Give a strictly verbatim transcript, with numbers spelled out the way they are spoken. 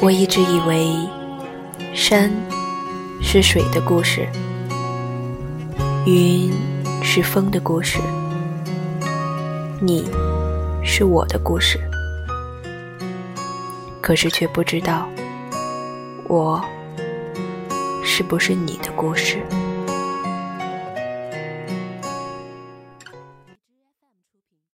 我一直以为山是水的故事，云是风的故事，你是我的故事，可是却不知道我是不是你的故事。